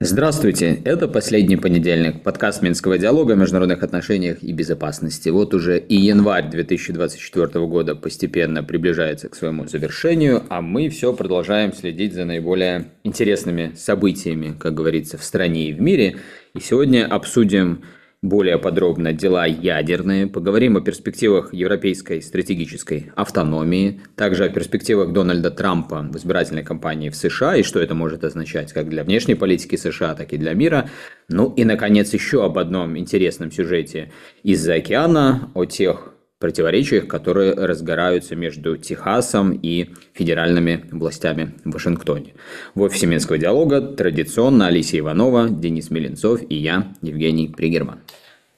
Здравствуйте, это «Последний понедельник», подкаст Минского диалога о международных отношениях и безопасности. Вот уже и январь 2024 года постепенно приближается к своему завершению, а мы все продолжаем следить за наиболее интересными событиями, как говорится, в стране и в мире. И сегодня обсудим более подробно дела ядерные, поговорим о перспективах европейской стратегической автономии, также о перспективах Дональда Трампа в избирательной кампании в США и что это может означать как для внешней политики США, так и для мира. Ну и, наконец, еще об одном интересном сюжете из-за океана, о тех противоречиях, которые разгораются между Техасом и федеральными властями в Вашингтоне. В офисе Минского диалога традиционно Алисия Иванова, Денис Мельянцов и я, Евгений Прейгерман.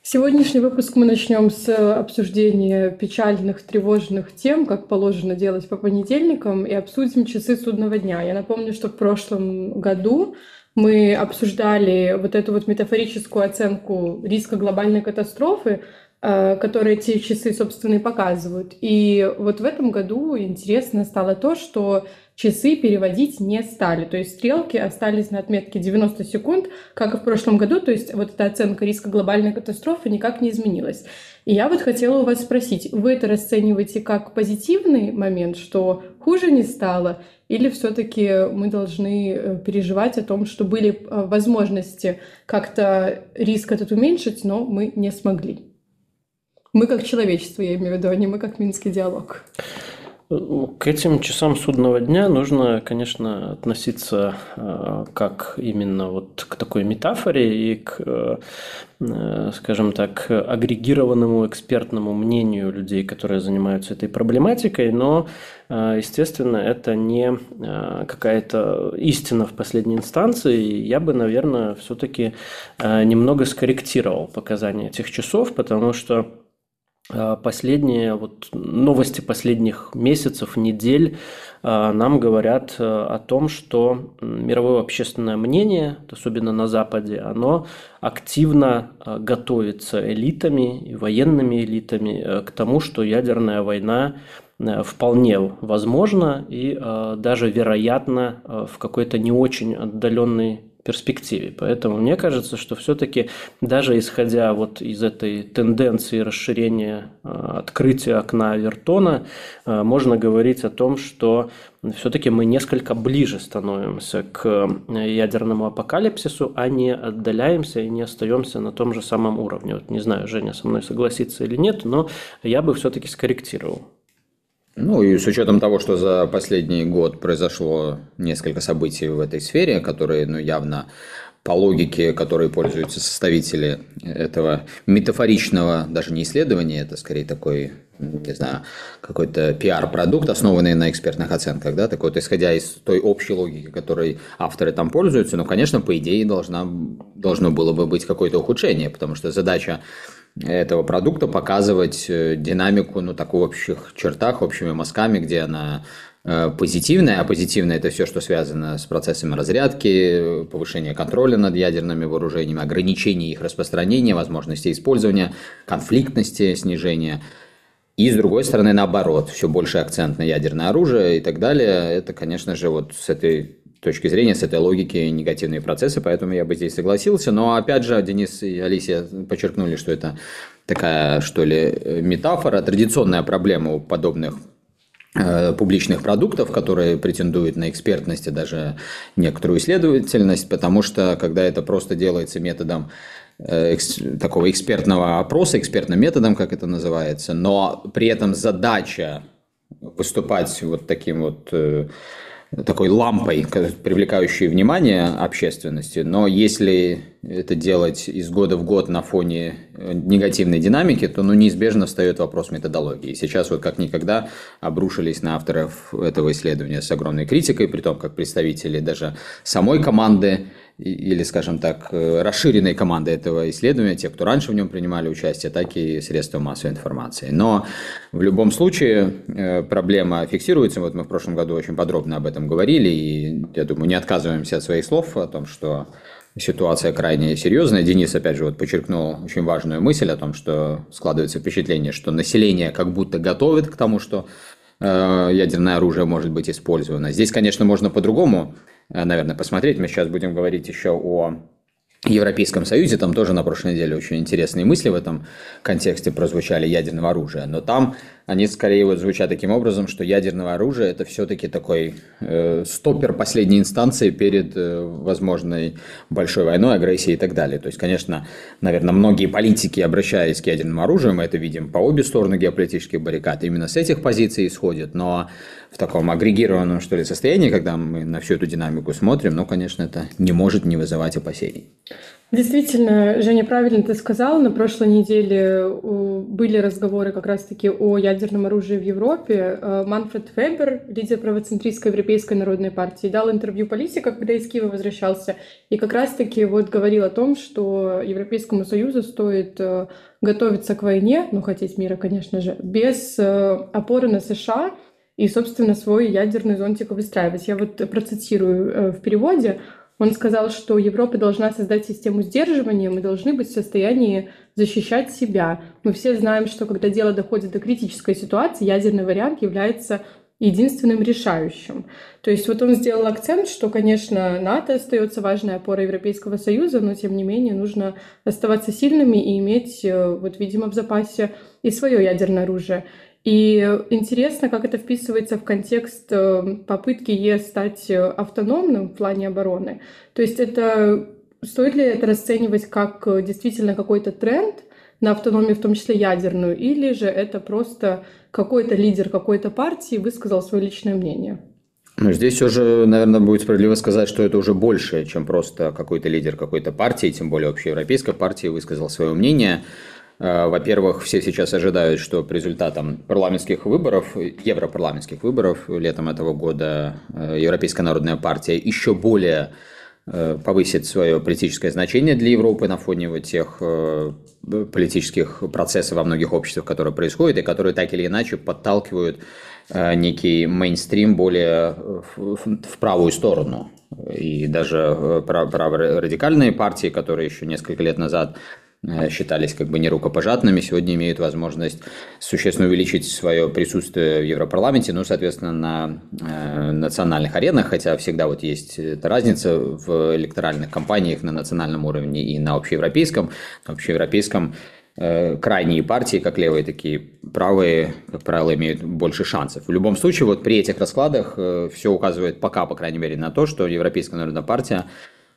Сегодняшний выпуск мы начнем с обсуждения печальных, тревожных тем, как положено делать по понедельникам, и обсудим часы судного дня. Я напомню, что в прошлом году мы обсуждали вот эту вот метафорическую оценку риска глобальной катастрофы, которые эти часы, собственно, и показывают. И вот в этом году интересно стало то, что часы переводить не стали. То есть стрелки остались на отметке 90 секунд, как и в прошлом году. То есть вот эта оценка риска глобальной катастрофы никак не изменилась. И я вот хотела у вас спросить, вы это расцениваете как позитивный момент, что хуже не стало, или все-таки мы должны переживать о том, что были возможности как-то риск этот уменьшить, но мы не смогли? Мы как человечество, я имею в виду, а не мы как Минский диалог. К этим часам судного дня нужно, конечно, относиться как именно вот к такой метафоре и к, скажем так, агрегированному экспертному мнению людей, которые занимаются этой проблематикой, но, естественно, это не какая-то истина в последней инстанции. Я бы, наверное, все-таки немного скорректировал показания этих часов, потому что последние вот новости последних месяцев, недель нам говорят о том, что мировое общественное мнение, особенно на Западе, оно активно готовится элитами и военными элитами к тому, что ядерная война вполне возможна и даже вероятно в какой-то не очень отдаленной перспективе. Поэтому мне кажется, что все-таки даже исходя вот из этой тенденции расширения, открытия окна Овертона, можно говорить о том, что все-таки мы несколько ближе становимся к ядерному апокалипсису, а не отдаляемся и не остаемся на том же самом уровне. Вот не знаю, Женя со мной согласится или нет, но я бы все-таки скорректировал. Ну и с учетом того, что за последний год произошло несколько событий в этой сфере, которые явно по логике, которой пользуются составители этого метафоричного, даже не исследования, это скорее такой, не знаю, какой-то пиар-продукт, основанный на экспертных оценках, да, так вот, исходя из той общей логики, которой авторы там пользуются, ну, конечно, по идее, должно было бы быть какое-то ухудшение, потому что задача этого продукта показывать динамику, ну, так в общих чертах, общими мазками, где она позитивная, а позитивное – это все, что связано с процессами разрядки, повышение контроля над ядерными вооружениями, ограничение их распространения, возможности использования, конфликтности, снижения. И, с другой стороны, наоборот, все больше акцент на ядерное оружие и так далее. Это, конечно же, вот с этой точки зрения, с этой логики негативные процессы, поэтому я бы здесь согласился. Но, опять же, Денис и Алисия подчеркнули, что это такая, что ли, метафора, традиционная проблема у подобных публичных продуктов, которые претендуют на экспертность и даже некоторую исследовательность, потому что, когда это просто делается методом такого экспертного опроса, экспертным методом, как это называется, но при этом задача выступать вот таким вот такой лампой, привлекающей внимание общественности, но если это делать из года в год на фоне негативной динамики, то неизбежно встает вопрос методологии. Сейчас вот как никогда обрушились на авторов этого исследования с огромной критикой, при том, как представители даже самой команды или, скажем так, расширенной команды этого исследования, те, кто раньше в нем принимали участие, так и средства массовой информации. Но в любом случае проблема фиксируется. Вот мы в прошлом году очень подробно об этом говорили, и, я думаю, не отказываемся от своих слов о том, что ситуация крайне серьезная. Денис, опять же, подчеркнул очень важную мысль о том, что складывается впечатление, что население как будто готовит к тому, что ядерное оружие может быть использовано. Здесь, конечно, можно по-другому, наверное, посмотреть. Мы сейчас будем говорить еще о Европейском Союзе. Там тоже на прошлой неделе очень интересные мысли в этом контексте прозвучали ядерного оружия. Но там они скорее звучат таким образом, что ядерное оружие – это все-таки такой стоппер последней инстанции перед возможной большой войной, агрессией и так далее. То есть, конечно, наверное, многие политики, обращаясь к ядерному оружию, мы это видим по обе стороны геополитических баррикад, именно с этих позиций исходит. Но в таком агрегированном, что ли, состоянии, когда мы на всю эту динамику смотрим, ну, конечно, это не может не вызывать опасений. Действительно, Женя, правильно ты сказал, на прошлой неделе были разговоры как раз-таки о ядерном оружии в Европе. Манфред Вебер, лидер правоцентристской Европейской народной партии, дал интервью политика, когда из Киева возвращался, и как раз-таки говорил о том, что Европейскому Союзу стоит готовиться к войне, хотеть мира, конечно же, без опоры на США и, собственно, свой ядерный зонтик выстраивать. Я процитирую в переводе. Он сказал, что Европа должна создать систему сдерживания, мы должны быть в состоянии защищать себя. Мы все знаем, что когда дело доходит до критической ситуации, ядерный вариант является единственным решающим. То есть он сделал акцент, что, конечно, НАТО остается важной опорой Европейского Союза, но, тем не менее, нужно оставаться сильными и иметь, видимо, в запасе и свое ядерное оружие. И интересно, как это вписывается в контекст попытки ЕС стать автономным в плане обороны. То есть стоит ли это расценивать как действительно какой-то тренд на автономию, в том числе ядерную, или же это просто какой-то лидер какой-то партии высказал свое личное мнение? Здесь уже, наверное, будет справедливо сказать, что это уже больше, чем просто какой-то лидер какой-то партии, тем более общеевропейской партии, высказал свое мнение. Во-первых, все сейчас ожидают, что по результатам парламентских выборов, европарламентских выборов летом этого года Европейская народная партия еще более повысит свое политическое значение для Европы на фоне тех политических процессов во многих обществах, которые происходят и которые так или иначе подталкивают некий мейнстрим более в правую сторону. И даже праворадикальные партии, которые еще несколько лет назад считались нерукопожатными, сегодня имеют возможность существенно увеличить свое присутствие в Европарламенте, соответственно, на национальных аренах, хотя всегда есть эта разница в электоральных кампаниях на национальном уровне и на общеевропейском. На общеевропейском крайние партии, как левые, такие правые, как правило, имеют больше шансов. В любом случае, при этих раскладах все указывает пока, по крайней мере, на то, что Европейская народная партия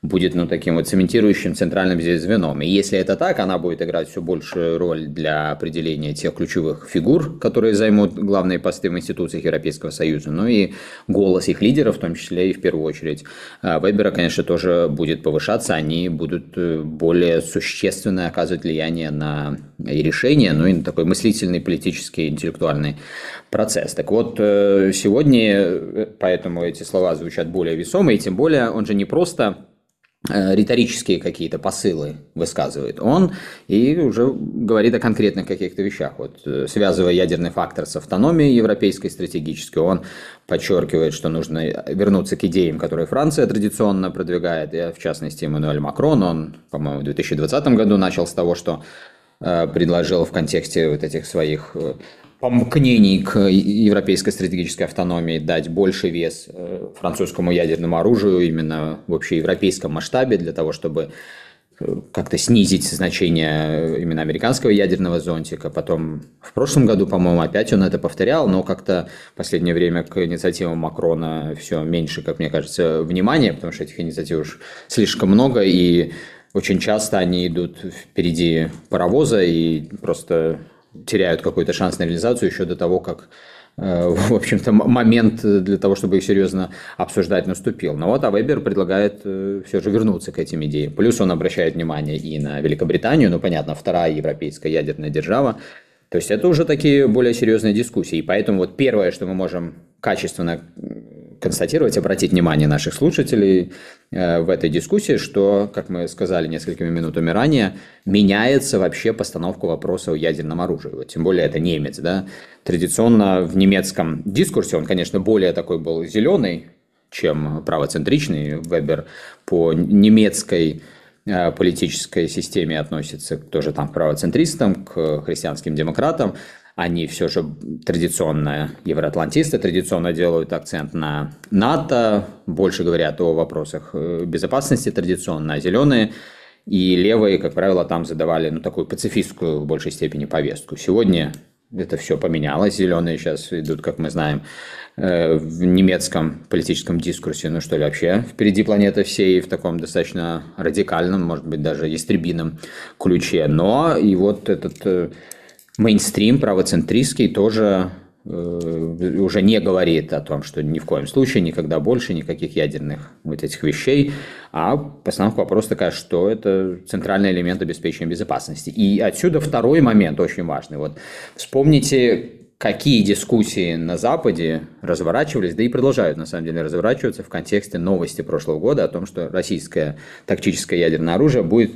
будет таким цементирующим центральным здесь звеном. И если это так, она будет играть все большую роль для определения тех ключевых фигур, которые займут главные посты в институциях Европейского Союза, и голос их лидеров, в том числе и в первую очередь Вебера, конечно, тоже будет повышаться, они будут более существенно оказывать влияние на и решения, и на такой мыслительный, политический, интеллектуальный процесс. Так вот, сегодня поэтому эти слова звучат более весомо, и тем более он же не просто риторические какие-то посылы высказывает он и уже говорит о конкретных каких-то вещах. Связывая ядерный фактор с автономией европейской стратегической, он подчеркивает, что нужно вернуться к идеям, которые Франция традиционно продвигает, и, в частности, Эммануэль Макрон, он, по-моему, в 2020 году начал с того, что предложил в контексте этих своих помкнений к европейской стратегической автономии дать больше вес французскому ядерному оружию именно в общеевропейском масштабе для того, чтобы как-то снизить значение именно американского ядерного зонтика. Потом в прошлом году, по-моему, опять он это повторял, но как-то в последнее время к инициативам Макрона все меньше, как мне кажется, внимания, потому что этих инициатив уж слишком много, и очень часто они идут впереди паровоза и просто теряют какой-то шанс на реализацию еще до того, как, в общем-то, момент для того, чтобы их серьезно обсуждать, наступил. Но а Вебер предлагает все же вернуться к этим идеям. Плюс он обращает внимание и на Великобританию, понятно, вторая европейская ядерная держава. То есть это уже такие более серьезные дискуссии. И поэтому первое, что мы можем качественно констатировать, обратить внимание наших слушателей в этой дискуссии, что, как мы сказали несколькими минутами ранее, меняется вообще постановка вопроса о ядерном оружии. Тем более это немец, да? Традиционно в немецком дискурсе он, конечно, более такой был зеленый, чем правоцентричный. Вебер по немецкой политической системе относится тоже там к правоцентристам, к христианским демократам. Они все же традиционно евроатлантисты, традиционно делают акцент на НАТО, больше говорят о вопросах безопасности, традиционно зеленые. И левые, как правило, там задавали такую пацифистскую в большей степени повестку. Сегодня это все поменялось. Зеленые сейчас идут, как мы знаем, в немецком политическом дискурсе, ну что ли, вообще впереди планеты всей, в таком достаточно радикальном, может быть, даже ястребином ключе. Но и вот этот мейнстрим правоцентристский тоже уже не говорит о том, что ни в коем случае никогда больше никаких ядерных вот этих вещей, а постановка вопроса такая, что это центральный элемент обеспечения безопасности. И отсюда второй момент очень важный. Вот вспомните, какие дискуссии на Западе разворачивались, да и продолжают на самом деле разворачиваться в контексте новости прошлого года о том, что российское тактическое ядерное оружие будет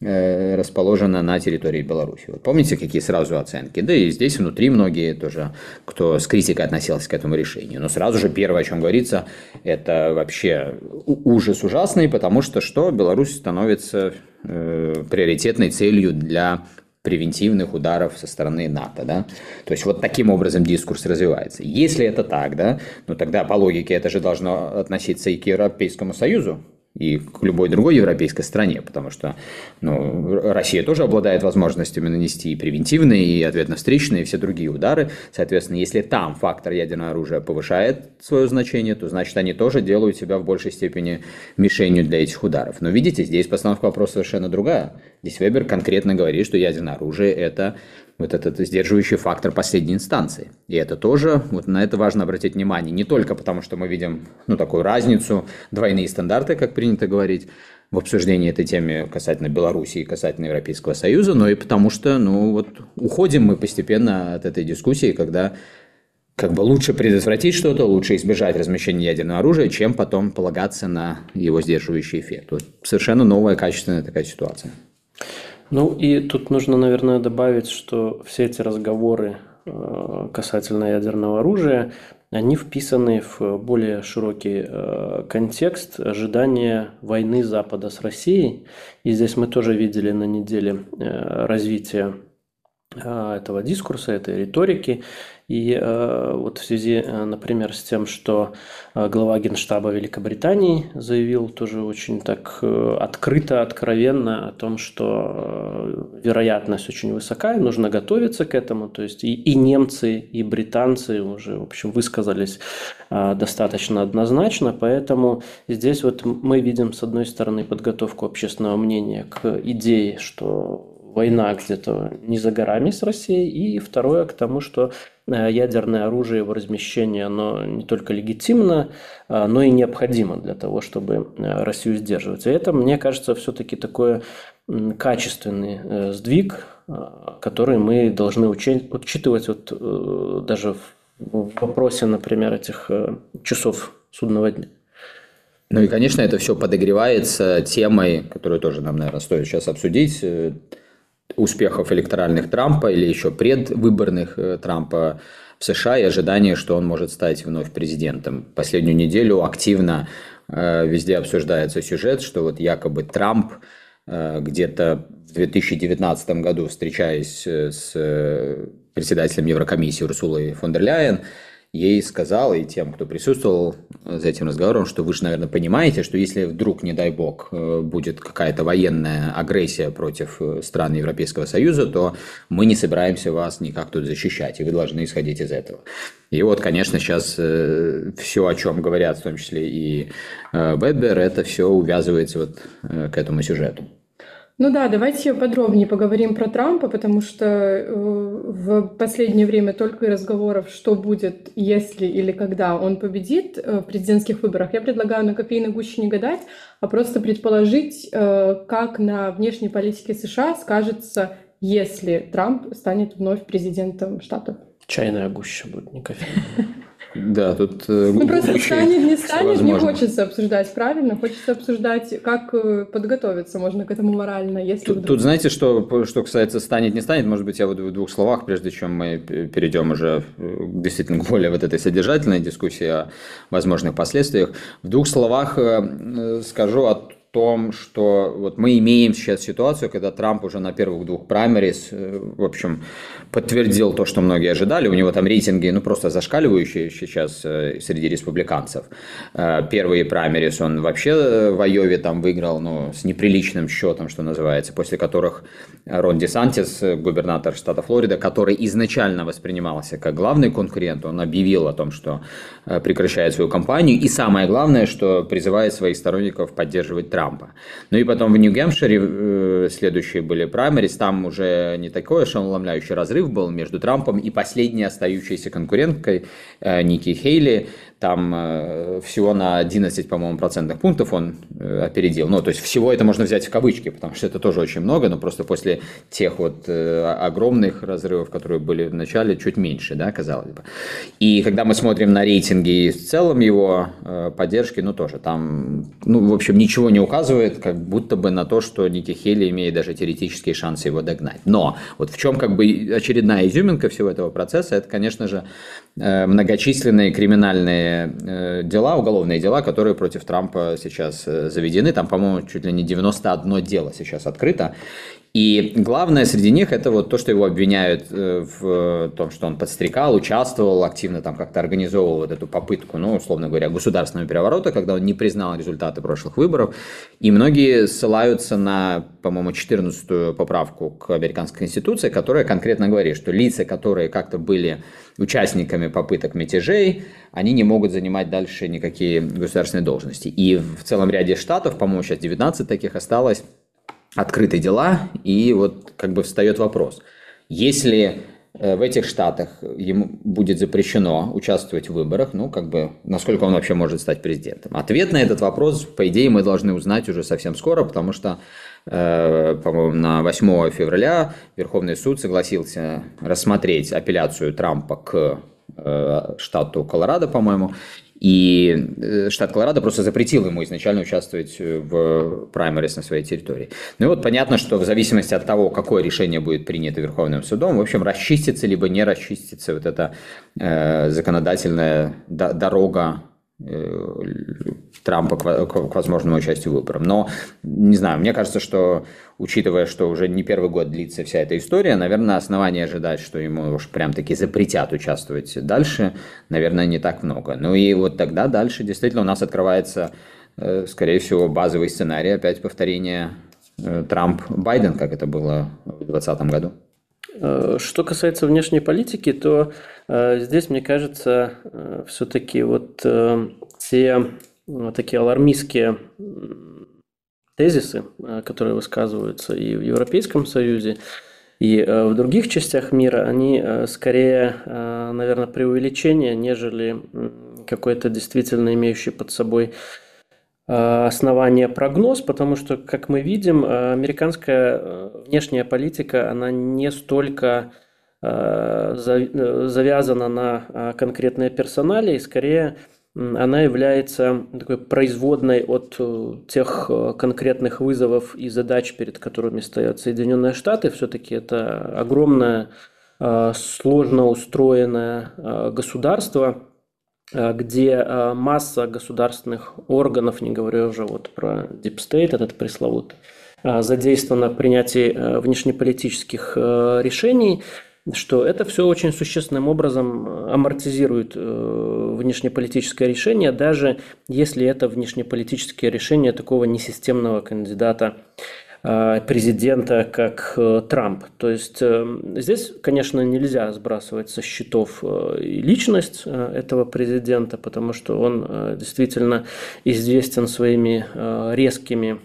расположена на территории Беларуси. Вот помните, какие сразу оценки? Да и здесь внутри многие тоже, кто с критикой относился к этому решению. Но сразу же первое, о чем говорится, это вообще ужас ужасный, потому что Беларусь становится приоритетной целью для превентивных ударов со стороны НАТО, да? То есть вот таким образом дискурс развивается. Если это так, да, ну тогда по логике это же должно относиться и к Европейскому Союзу, и к любой другой европейской стране, потому что Россия тоже обладает возможностями нанести и превентивные, и ответно-встречные, и все другие удары. Соответственно, если там фактор ядерного оружия повышает свое значение, то значит они тоже делают себя в большей степени мишенью для этих ударов. Но видите, здесь постановка вопроса совершенно другая. Здесь Вебер конкретно говорит, что ядерное оружие – это вот этот сдерживающий фактор последней инстанции. И это тоже, вот на это важно обратить внимание, не только потому, что мы видим такую разницу, двойные стандарты, как принято говорить, в обсуждении этой темы касательно Беларуси и касательно Европейского Союза, но и потому что, уходим мы постепенно от этой дискуссии, когда лучше предотвратить что-то, лучше избежать размещения ядерного оружия, чем потом полагаться на его сдерживающий эффект. Вот совершенно новая, качественная такая ситуация. И тут нужно, наверное, добавить, что все эти разговоры касательно ядерного оружия, они вписаны в более широкий контекст ожидания войны Запада с Россией. И здесь мы тоже видели на неделе развитие этого дискурса, этой риторики. И вот в связи, например, с тем, что глава Генштаба Великобритании заявил тоже очень так открыто, откровенно о том, что вероятность очень высока, и нужно готовиться к этому. То есть и немцы, и британцы уже, в общем, высказались достаточно однозначно. Поэтому здесь вот мы видим, с одной стороны, подготовку общественного мнения к идее, что война где-то не за горами с Россией, и второе к тому, что ядерное оружие, его размещение, оно не только легитимно, но и необходимо для того, чтобы Россию сдерживать. И это, мне кажется, все-таки такой качественный сдвиг, который мы должны учитывать вот даже в вопросе, например, этих часов судного дня. И, конечно, это все подогревается темой, которую тоже нам, наверное, стоит сейчас обсудить, успехов электоральных Трампа или еще предвыборных Трампа в США и ожидание, что он может стать вновь президентом. Последнюю неделю активно везде обсуждается сюжет, что вот якобы Трамп где-то в 2019 году, встречаясь с председателем Еврокомиссии Урсулой фон дер Ляйен, ей сказал, и тем, кто присутствовал за этим разговором, что вы же, наверное, понимаете, что если вдруг, не дай бог, будет какая-то военная агрессия против стран Европейского Союза, то мы не собираемся вас никак тут защищать, и вы должны исходить из этого. И вот, конечно, сейчас все, о чем говорят, в том числе и Вебер, это все увязывается вот к этому сюжету. Давайте подробнее поговорим про Трампа, потому что в последнее время только и разговоров, что будет, если или когда он победит в президентских выборах. Я предлагаю на кофейной гуще не гадать, а просто предположить, как на внешней политике США скажется, если Трамп станет вновь президентом штата. Чайная гуща будет, не кофейная. Да, тут... просто станет, не хочется обсуждать правильно, хочется обсуждать, как подготовиться можно к этому морально, если... Тут знаете, что касается станет-не станет, может быть, я в двух словах, прежде чем мы перейдем уже действительно к более этой содержательной дискуссии о возможных последствиях, в двух словах скажу о том, что вот мы имеем сейчас ситуацию, когда Трамп уже на первых двух праймерис, в общем, подтвердил то, что многие ожидали. У него там рейтинги, ну, просто зашкаливающие сейчас среди республиканцев. Первые праймерис он вообще в Айове там выиграл, ну, с неприличным счетом, что называется, после которых Рон Десантис, губернатор штата Флорида, который изначально воспринимался как главный конкурент, он объявил о том, что прекращает свою кампанию, и самое главное, что призывает своих сторонников поддерживать Трампа. Ну и потом в Нью-Гэмпшире следующие были праймерис, там уже не такой ошеломляющий разрыв был между Трампом и последней остающейся конкуренткой Ники Хейли, там всего на 11, по-моему, процентных пунктов он опередил, ну то есть всего это можно взять в кавычки, потому что это тоже очень много, но просто после тех вот огромных разрывов, которые были в начале, чуть менье, да, казалось бы. И когда мы смотрим на рейтинги и в целом его поддержки, ну тоже там, ну в общем ничего не указывает, как будто бы на то, что Ники Хейли имеет даже теоретические шансы его догнать. Но вот в чем как бы очередная изюминка всего этого процесса, это, конечно же, многочисленные криминальные дела, уголовные дела, которые против Трампа сейчас заведены. Там, по-моему, чуть ли не 91 дело сейчас открыто. И главное среди них это вот то, что его обвиняют в том, что он подстрекал, участвовал, активно там как-то организовывал вот эту попытку, ну, условно говоря, государственного переворота, когда он не признал результаты прошлых выборов. И многие ссылаются на, по-моему, 14-ю поправку к американской конституции, которая конкретно говорит, что лица, которые как-то были участниками попыток мятежей, они не могут занимать дальше никакие государственные должности. И в целом ряде штатов, по-моему, сейчас 19 таких осталось, открыты дела, и вот как бы встает вопрос, если в этих штатах ему будет запрещено участвовать в выборах, ну как бы насколько он вообще может стать президентом? Ответ на этот вопрос, по идее, мы должны узнать уже совсем скоро, потому что, по-моему, на 8 февраля Верховный суд согласился рассмотреть апелляцию Трампа к штату Колорадо, по-моему, и штат Колорадо просто запретил ему изначально участвовать в праймерис на своей территории. Ну и вот понятно, что в зависимости от того, какое решение будет принято Верховным судом, в общем, расчистится либо не расчистится вот эта законодательная дорога Трампа к возможному участию в выборах. Но, не знаю, мне кажется, что, учитывая, что уже не первый год длится вся эта история, наверное, основания ожидать, что ему уж прям-таки запретят участвовать дальше, наверное, не так много. Ну и вот тогда дальше действительно у нас открывается, скорее всего, базовый сценарий, опять повторение Трамп-Байден, как это было в 2020 году. Что касается внешней политики, то здесь, мне кажется, все-таки вот те вот такие алармистские тезисы, которые высказываются и в Европейском Союзе, и в других частях мира, они скорее, наверное, преувеличение, нежели какой-то действительно имеющий под собой основание прогноз, потому что, как мы видим, американская внешняя политика, она не столько завязана на конкретные персонали, и скорее она является такой производной от тех конкретных вызовов и задач, перед которыми стоят Соединенные Штаты. Все-таки это огромное, сложно устроенное государство, где масса государственных органов, не говоря уже вот про Deep State, этот пресловутый, задействована в принятии внешнеполитических решений, что это все очень существенным образом амортизирует внешнеполитическое решение, даже если это внешнеполитическое решение такого несистемного кандидата президента, как Трамп. То есть здесь, конечно, нельзя сбрасывать со счетов и личность этого президента, потому что он действительно известен своими резкими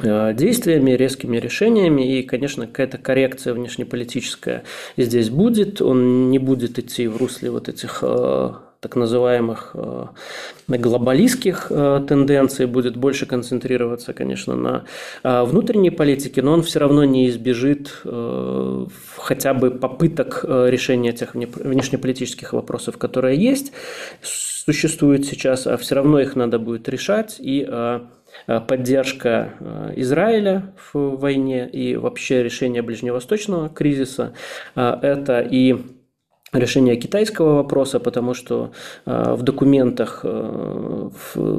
действиями, резкими решениями, и, конечно, какая-то коррекция внешнеполитическая здесь будет, он не будет идти в русле вот этих так называемых глобалистских тенденций, будет больше концентрироваться, конечно, на внутренней политике, но он все равно не избежит хотя бы попыток решения тех внешнеполитических вопросов, которые есть, существуют сейчас, а все равно их надо будет решать, и поддержка Израиля в войне и вообще решение ближневосточного кризиса – это и решение китайского вопроса, потому что в документах в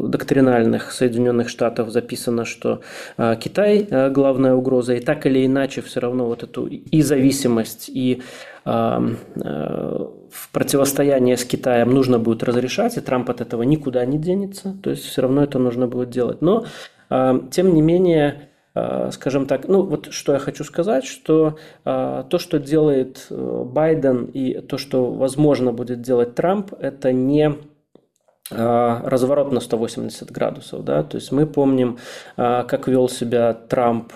доктринальных Соединенных Штатов записано, что Китай главная угроза, и так или иначе все равно вот эту и зависимость, и в противостояние с Китаем нужно будет разрешать, и Трамп от этого никуда не денется, то есть все равно это нужно будет делать. Но, тем не менее, скажем так, ну вот что я хочу сказать, что то, что делает Байден и то, что возможно будет делать Трамп, это не разворот на 180 градусов, да, то есть мы помним, как вел себя Трамп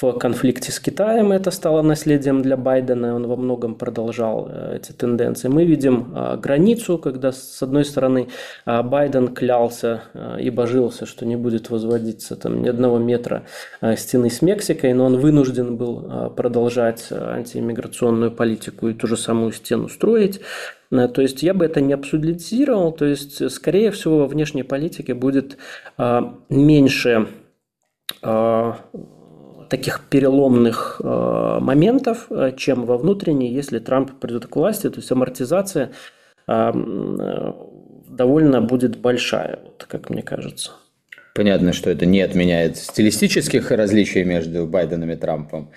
в конфликте с Китаем, это стало наследием для Байдена, он во многом продолжал эти тенденции. Мы видим границу, когда, с одной стороны, Байден клялся и божился, что не будет возводиться там ни одного метра стены с Мексикой, но он вынужден был продолжать антииммиграционную политику и ту же самую стену строить. То есть я бы это не абсолютизировал, то есть, скорее всего, во внешней политике будет меньше таких переломных моментов, чем во внутренней, если Трамп придет к власти, то есть амортизация довольно будет большая, вот, как мне кажется. Понятно, что это не отменяет стилистических различий между Байденом и Трампом.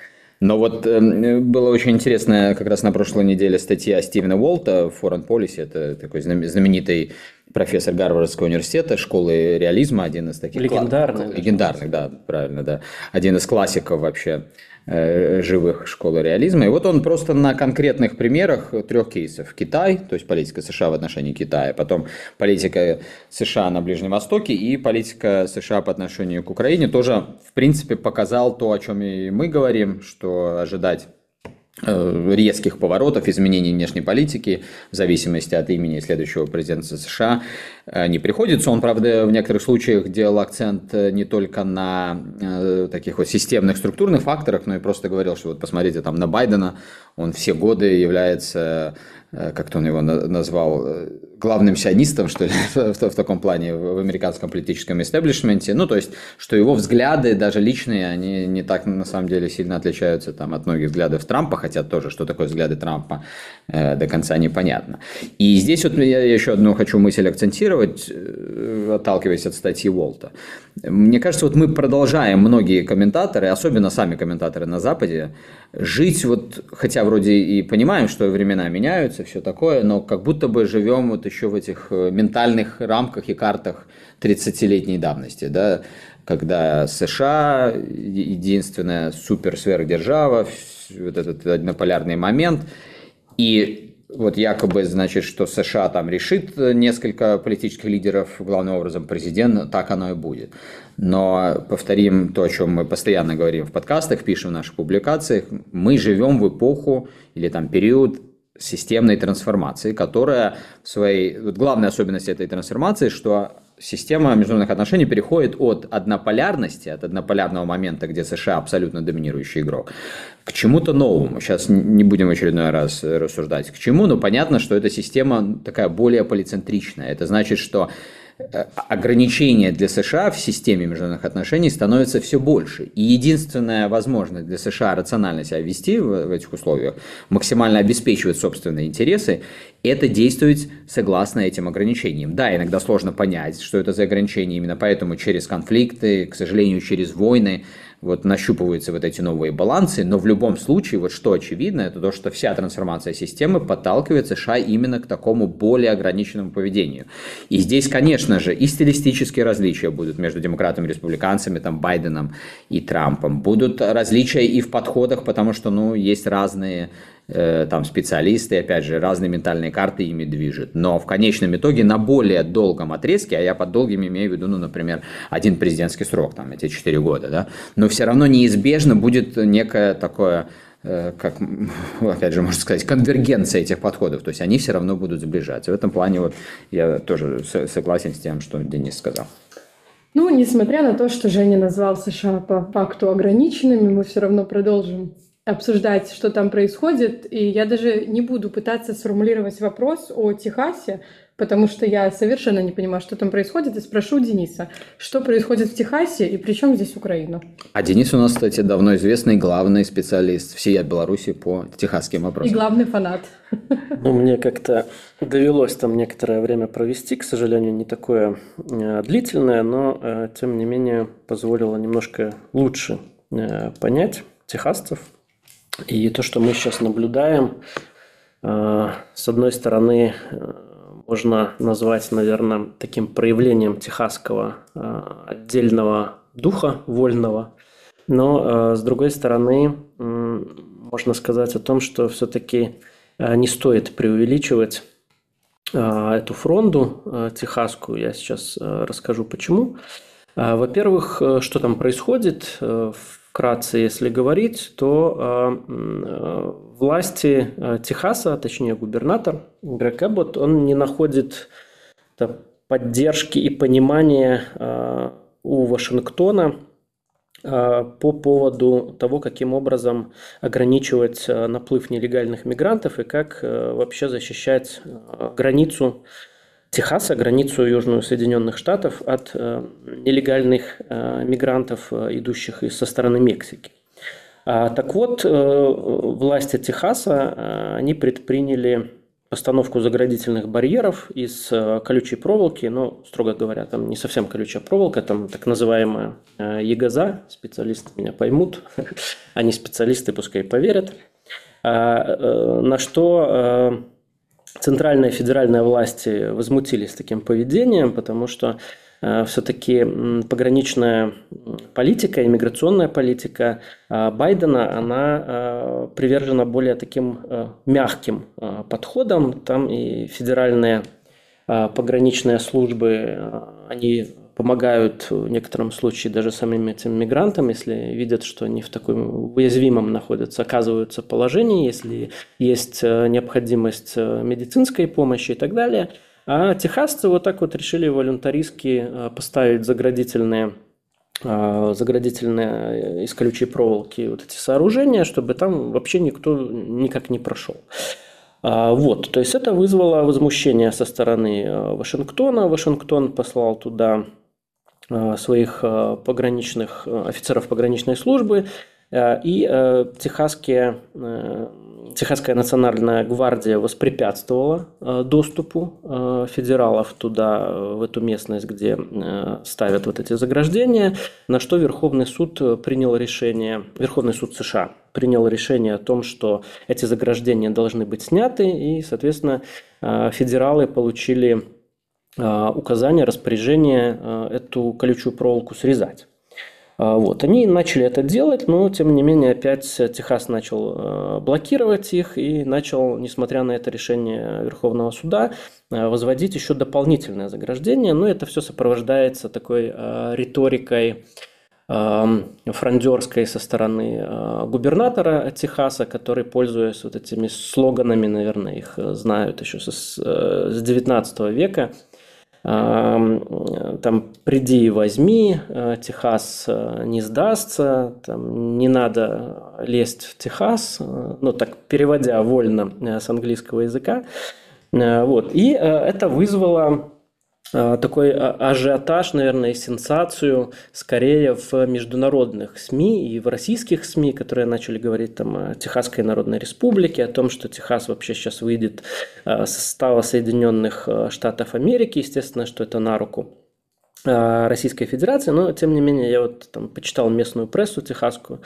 Но вот было очень интересно как раз на прошлой неделе статья Стивена Уолта в Foreign Policy, это такой знаменитый профессор Гарвардского университета, школы реализма, один из таких... Легендарных, да, правильно, да. Один из классиков вообще живых школы реализма. И вот он просто на конкретных примерах трех кейсов. Китай, то есть политика США в отношении Китая, потом политика США на Ближнем Востоке и политика США по отношению к Украине тоже, в принципе, показал то, о чем и мы говорим, что ожидать резких поворотов, изменений внешней политики в зависимости от имени следующего президента США не приходится. Он, правда, в некоторых случаях делал акцент не только на таких вот системных структурных факторах, но и просто говорил, что вот посмотрите там на Байдена, он все годы является, как-то он его назвал, главным сионистом, что ли, в таком плане, в американском политическом истеблишменте. Ну, то есть, что его взгляды, даже личные, они не так, на самом деле, сильно отличаются там от многих взглядов Трампа, хотя тоже, что такое взгляды Трампа, до конца непонятно. И здесь вот я еще одну хочу мысль акцентировать, отталкиваясь от статьи Уолта. Мне кажется, вот мы продолжаем, многие комментаторы, особенно сами комментаторы на Западе, жить вот, хотя вроде и понимаем, что времена меняются, все такое, но как будто бы живем вот еще в этих ментальных рамках и картах 30-летней давности, да, когда США единственная суперсверхдержава, вот этот однополярный момент, и вот якобы, значит, что США там решит несколько политических лидеров, главным образом президент, так оно и будет. Но повторим то, о чем мы постоянно говорим в подкастах, пишем в наших публикациях, мы живем в эпоху или там период системной трансформации, которая в своей... Вот главная особенность этой трансформации, что система международных отношений переходит от однополярности, от однополярного момента, где США абсолютно доминирующий игрок, к чему-то новому. Сейчас не будем в очередной раз рассуждать к чему, но понятно, что эта система такая более полицентричная. Это значит, что ограничения для США в системе международных отношений становятся все больше. И единственная возможность для США рационально себя вести в этих условиях, максимально обеспечивать собственные интересы, это действовать согласно этим ограничениям. Да, иногда сложно понять, что это за ограничения, именно поэтому через конфликты, к сожалению, через войны, вот нащупываются вот эти новые балансы, но в любом случае, вот что очевидно, это то, что вся трансформация системы подталкивает США именно к такому более ограниченному поведению. И здесь, конечно же, и стилистические различия будут между демократами, республиканцами, там, Байденом и Трампом. Будут различия и в подходах, потому что, ну, есть разные там специалисты, опять же, разные ментальные карты ими движут. Но в конечном итоге на более долгом отрезке, а я под долгим имею в виду, ну, например, один президентский срок, там, эти 4 года, да, но все равно неизбежно будет некое такое, как, опять же, можно сказать, конвергенция этих подходов, то есть они все равно будут сближаться. В этом плане вот я тоже согласен с тем, что Денис сказал. Ну, несмотря на то, что Женя назвал США по факту ограниченными, мы все равно продолжим обсуждать, что там происходит, и я даже не буду пытаться сформулировать вопрос о Техасе, потому что я совершенно не понимаю, что там происходит, и спрошу Дениса, что происходит в Техасе и при чем здесь Украина. А Денис у нас, кстати, давно известный главный специалист всей Беларуси по техасским вопросам. И главный фанат. Ну, мне как-то довелось там некоторое время провести, к сожалению, не такое длительное, но, тем не менее, позволило немножко лучше понять техасцев. И то, что мы сейчас наблюдаем, с одной стороны, можно назвать, наверное, таким проявлением техасского отдельного духа вольного. Но, с другой стороны, можно сказать о том, что все-таки не стоит преувеличивать эту фронту техасскую. Я сейчас расскажу, почему. Во-первых, что там происходит. Вкратце, если говорить, то власти Техаса, точнее губернатор Грег Эббот, он не находит поддержки и понимания у Вашингтона по поводу того, каким образом ограничивать наплыв нелегальных мигрантов и как вообще защищать границу Техаса, границу южную Соединенных Штатов от нелегальных мигрантов, идущих со стороны Мексики. Так вот, власти Техаса, они предприняли постановку заградительных барьеров из колючей проволоки, но, строго говоря, там не совсем колючая проволока, там так называемая ЕГЗа, специалисты меня поймут, они специалисты, пускай поверят, на что центральная федеральная власть возмутились таким поведением, потому что все-таки пограничная политика, иммиграционная политика Байдена, она привержена более таким мягким подходам. Там и федеральные пограничные службы, они помогают в некотором случае даже самим этим мигрантам, если видят, что они в таком уязвимом находятся, оказываются в положении, если есть необходимость медицинской помощи и так далее. А техасцы вот так вот решили волюнтаристски поставить заградительные из колючей проволоки вот эти сооружения, чтобы там вообще никто никак не прошел. Вот, то есть это вызвало возмущение со стороны Вашингтона. Вашингтон послал туда своих пограничных офицеров пограничной службы, и Техасская национальная гвардия воспрепятствовала доступу федералов туда, в эту местность, где ставят вот эти заграждения, на что Верховный суд США принял решение о том, что эти заграждения должны быть сняты, и, соответственно, федералы получили указание, распоряжение эту колючую проволоку срезать. Вот. Они начали это делать, но, тем не менее, опять Техас начал блокировать их и начал, несмотря на это решение Верховного суда, возводить еще дополнительное заграждение. Но это все сопровождается такой риторикой фрондерской со стороны губернатора Техаса, который, пользуясь вот этими слоганами, наверное, их знают еще с 19 века, там «приди и возьми», «Техас не сдастся», там, «не надо лезть в Техас», ну так переводя вольно с английского языка. Вот. И это вызвало такой ажиотаж, наверное, и сенсацию скорее в международных СМИ и в российских СМИ, которые начали говорить там о Техасской Народной Республике, о том, что Техас вообще сейчас выйдет из состава Соединенных Штатов Америки, естественно, что это на руку Российской Федерации, но, тем не менее, я вот там почитал местную прессу техасскую,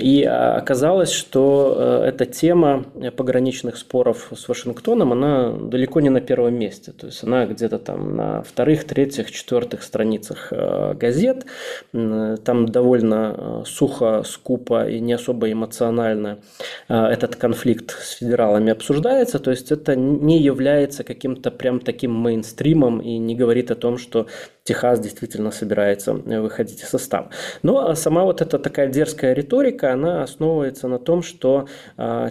и оказалось, что эта тема пограничных споров с Вашингтоном, она далеко не на первом месте. То есть она где-то там на вторых, третьих, четвертых страницах газет. Там довольно сухо, скупо и не особо эмоционально этот конфликт с федералами обсуждается. То есть это не является каким-то прям таким мейнстримом и не говорит о том, что Техас действительно собирается выходить из состава. Но сама вот эта такая дерзкая риторика, она основывается на том, что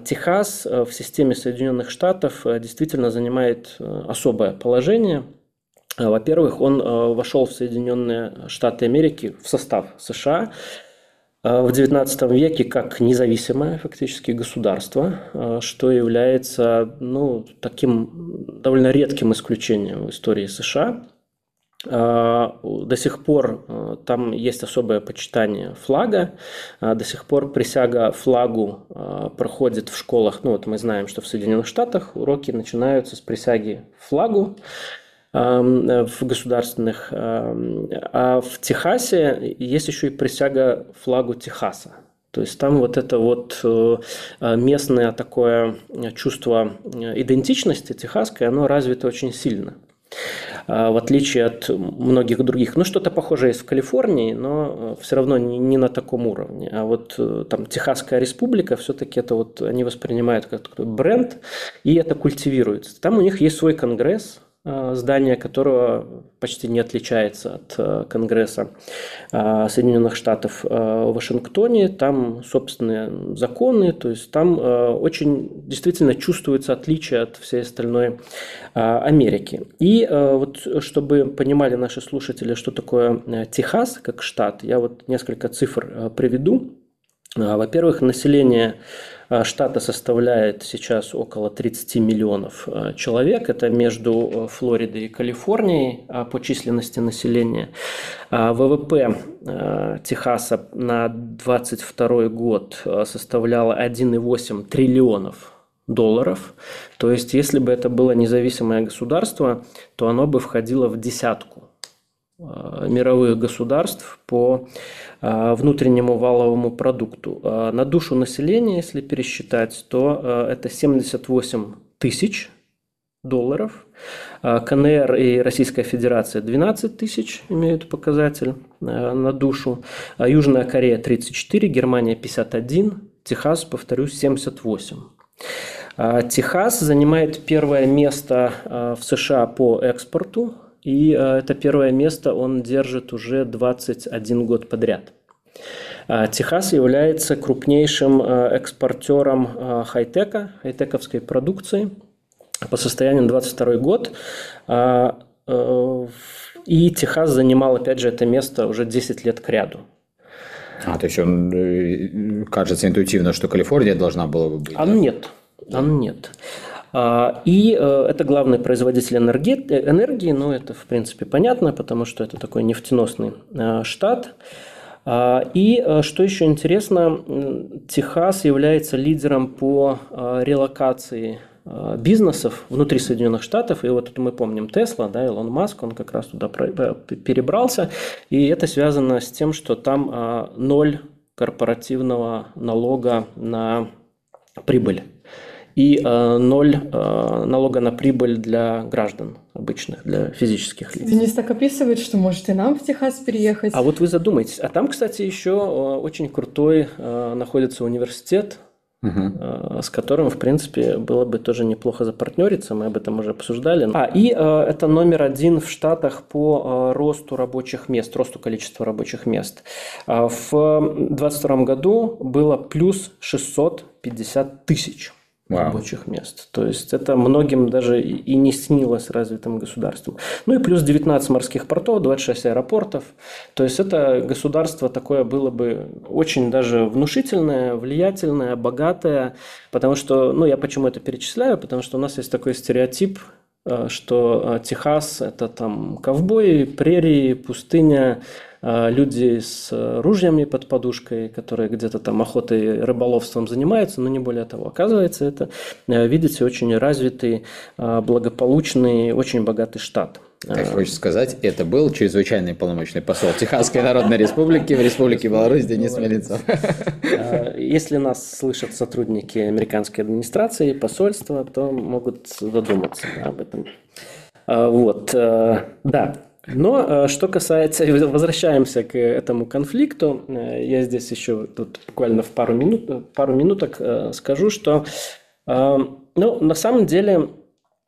Техас в системе Соединенных Штатов действительно занимает особое положение. Во-первых, он вошел в Соединенные Штаты Америки, в состав США, в XIX веке как независимое фактически государство, что является таким довольно редким исключением в истории США. До сих пор там есть особое почитание флага, до сих пор присяга флагу проходит в школах. Вот мы знаем, что в Соединенных Штатах уроки начинаются с присяги флагу в государственных. А в Техасе есть еще и присяга флагу Техаса. То есть там местное такое чувство идентичности техасское, оно развито очень сильно. В отличие от многих других. Что-то похожее есть в Калифорнии, но все равно не на таком уровне. А там Техасская республика, все-таки это они воспринимают как такой бренд, и это культивируется. Там у них есть свой конгресс, здание которого почти не отличается от Конгресса Соединенных Штатов в Вашингтоне. Там собственные законы, то есть там очень действительно чувствуется отличие от всей остальной Америки. И чтобы понимали наши слушатели, что такое Техас как штат, я несколько цифр приведу. Во-первых, население штата составляет сейчас около 30 миллионов человек. Это между Флоридой и Калифорнией по численности населения. ВВП Техаса на 2022 год составляло $1,8 триллиона. То есть, если бы это было независимое государство, то оно бы входило в десятку мировых государств по внутреннему валовому продукту. На душу населения, если пересчитать, то это 78 тысяч долларов. КНР и Российская Федерация 12 тысяч имеют показатель на душу. Южная Корея 34, Германия 51, Техас, повторюсь, 78. Техас занимает первое место в США по экспорту. И это первое место он держит уже 21 год подряд. Техас является крупнейшим экспортером хай-тека, хай-тековской продукции по состоянию на 2022 год. И Техас занимал, опять же, это место уже 10 лет к ряду. То есть, кажется интуитивно, что Калифорния должна была бы быть? Нет. И это главный производитель энергии, это в принципе понятно, потому что это такой нефтеносный штат. И что еще интересно, Техас является лидером по релокации бизнесов внутри Соединенных Штатов. И это мы помним Тесла, Илон Маск, он как раз туда перебрался. И это связано с тем, что там 0 корпоративного налога на прибыль. И 0 налога на прибыль для граждан обычных, для физических лиц. Денис так описывает, что может и нам в Техас переехать. А вы задумайтесь. А там, кстати, еще очень крутой находится университет, с которым, в принципе, было бы тоже неплохо запартнериться. Мы об этом уже обсуждали. Это номер 1 в Штатах по росту рабочих мест, росту количества рабочих мест. В 2022 году было плюс 650 тысяч. Рабочих мест. То есть, это многим даже и не снилось развитым государством. И плюс 19 морских портов, 26 аэропортов. То есть, это государство такое было бы очень даже внушительное, влиятельное, богатое. Потому что, я почему это перечисляю? Потому что у нас есть такой стереотип, что Техас – это там ковбои, прерии, пустыня, люди с ружьями под подушкой, которые где-то там охотой и рыболовством занимаются, но не более того. Оказывается, это, видите, очень развитый, благополучный, очень богатый штат. Так хочется сказать, это был чрезвычайный полномочный посол Техасской Народной Республики в Республике Беларусь Денис Мельянцов. Если нас слышат сотрудники американской администрации, посольства, то могут задуматься об этом. Да. Но что касается, возвращаемся к этому конфликту, я здесь еще тут буквально в пару минуток скажу, что на самом деле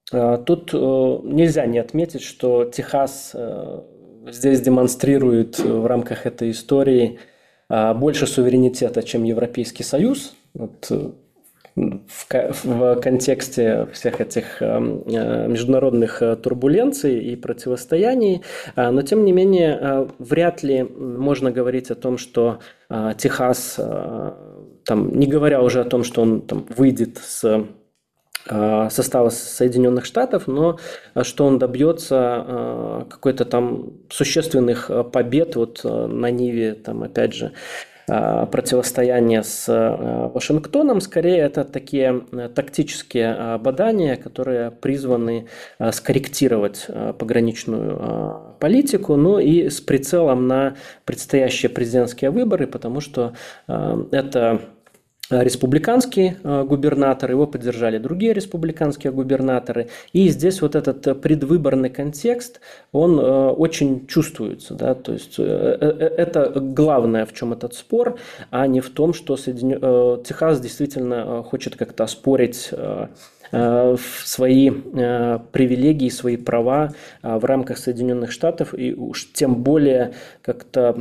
тут нельзя не отметить, что Техас здесь демонстрирует в рамках этой истории больше суверенитета, чем Европейский Союз. в контексте всех этих международных турбуленций и противостояний, но тем не менее вряд ли можно говорить о том, что Техас, там, не говоря уже о том, что он там выйдет с состава Соединенных Штатов, но что он добьется какой-то там существенных побед вот на ниве, там, опять же, противостояние с Вашингтоном. Скорее, это такие тактические бадания, которые призваны скорректировать пограничную политику, но и с прицелом на предстоящие президентские выборы, потому что это республиканский губернатор, его поддержали другие республиканские губернаторы. И здесь вот этот предвыборный контекст, он очень чувствуется. Да? То есть это главное, в чем этот спор, а не в том, что Техас действительно хочет как-то оспорить свои привилегии, свои права в рамках Соединенных Штатов и уж тем более как-то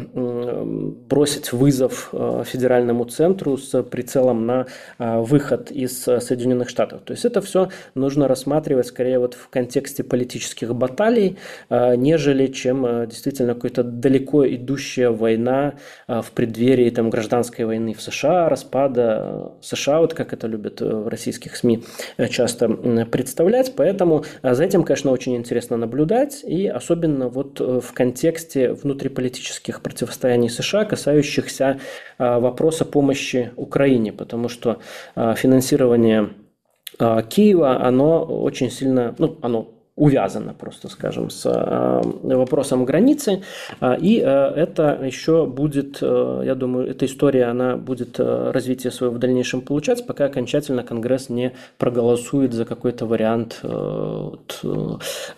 бросить вызов федеральному центру с прицелом на выход из Соединенных Штатов. То есть это все нужно рассматривать скорее вот в контексте политических баталий, нежели чем действительно какая-то далеко идущая война в преддверии там, гражданской войны в США, распада США, вот как это любят в российских СМИ часто представлять, поэтому за этим, конечно, очень интересно наблюдать, и особенно вот в контексте внутриполитических противостояний США, касающихся вопроса помощи Украине, потому что финансирование Киева, оно очень сильно, оно увязано, просто скажем, с вопросом границы, и это еще будет, я думаю, эта история, она будет развитие свое в дальнейшем получать, пока окончательно Конгресс не проголосует за какой-то вариант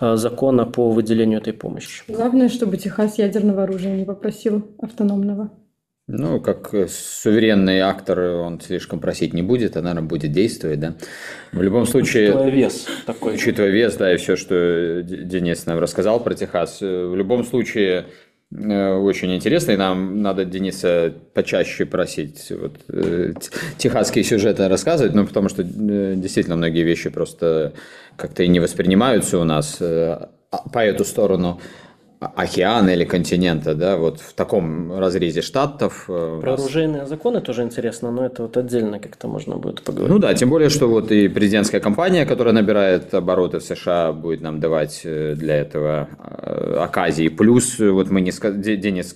закона по выделению этой помощи. Главное, чтобы Техас ядерного оружия не попросил автономного. Ну, как суверенный актор, он слишком просить не будет, а, наверное, будет действовать, да. В любом случае... Учитывая вес такой. Учитывая вес, да, и все, что Денис нам рассказал про Техас. В любом случае, очень интересно, и нам надо Дениса почаще просить вот, техасские сюжеты рассказывать, ну, потому что действительно многие вещи просто как-то и не воспринимаются у нас по эту сторону океана или континента, да, вот в таком разрезе штатов. Про оружейные законы тоже интересно, но это вот отдельно как-то можно будет поговорить. Ну да, тем более, что вот и президентская кампания, которая набирает обороты в США, будет нам давать для этого оказии. Плюс, вот мы не сказали, Денис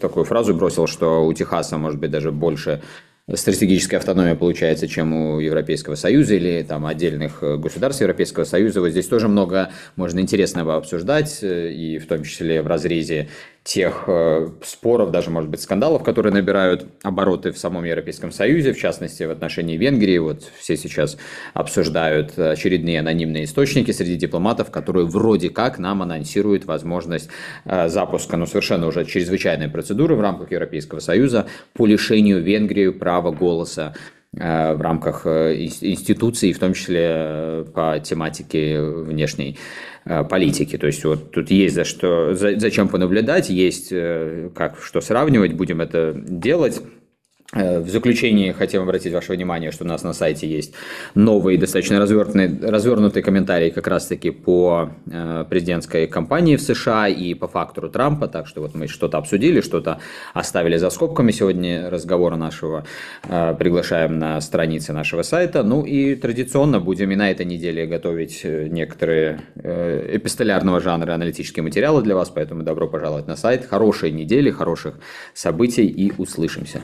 такую фразу бросил, что у Техаса, может быть, даже больше стратегическая автономия получается, чем у Европейского Союза или там отдельных государств Европейского Союза. Вот здесь тоже много можно интересного обсуждать, и в том числе в разрезе тех споров, даже, может быть, скандалов, которые набирают обороты в самом Европейском Союзе, в частности, в отношении Венгрии. Вот все сейчас обсуждают очередные анонимные источники среди дипломатов, которые вроде как нам анонсируют возможность запуска, ну, совершенно уже чрезвычайной процедуры в рамках Европейского Союза по лишению Венгрии права голоса в рамках институций, в том числе по тематике внешней политики. То есть вот тут есть за что, зачем понаблюдать, есть как что сравнивать, будем это делать. В заключение хотим обратить ваше внимание, что у нас на сайте есть новый, достаточно развернутый комментарий как раз-таки по президентской кампании в США и по фактору Трампа, так что вот мы что-то обсудили, что-то оставили за скобками сегодня разговора нашего, приглашаем на страницы нашего сайта, ну и традиционно будем и на этой неделе готовить некоторые эпистолярного жанра аналитические материалы для вас, поэтому добро пожаловать на сайт, хорошей недели, хороших событий и услышимся.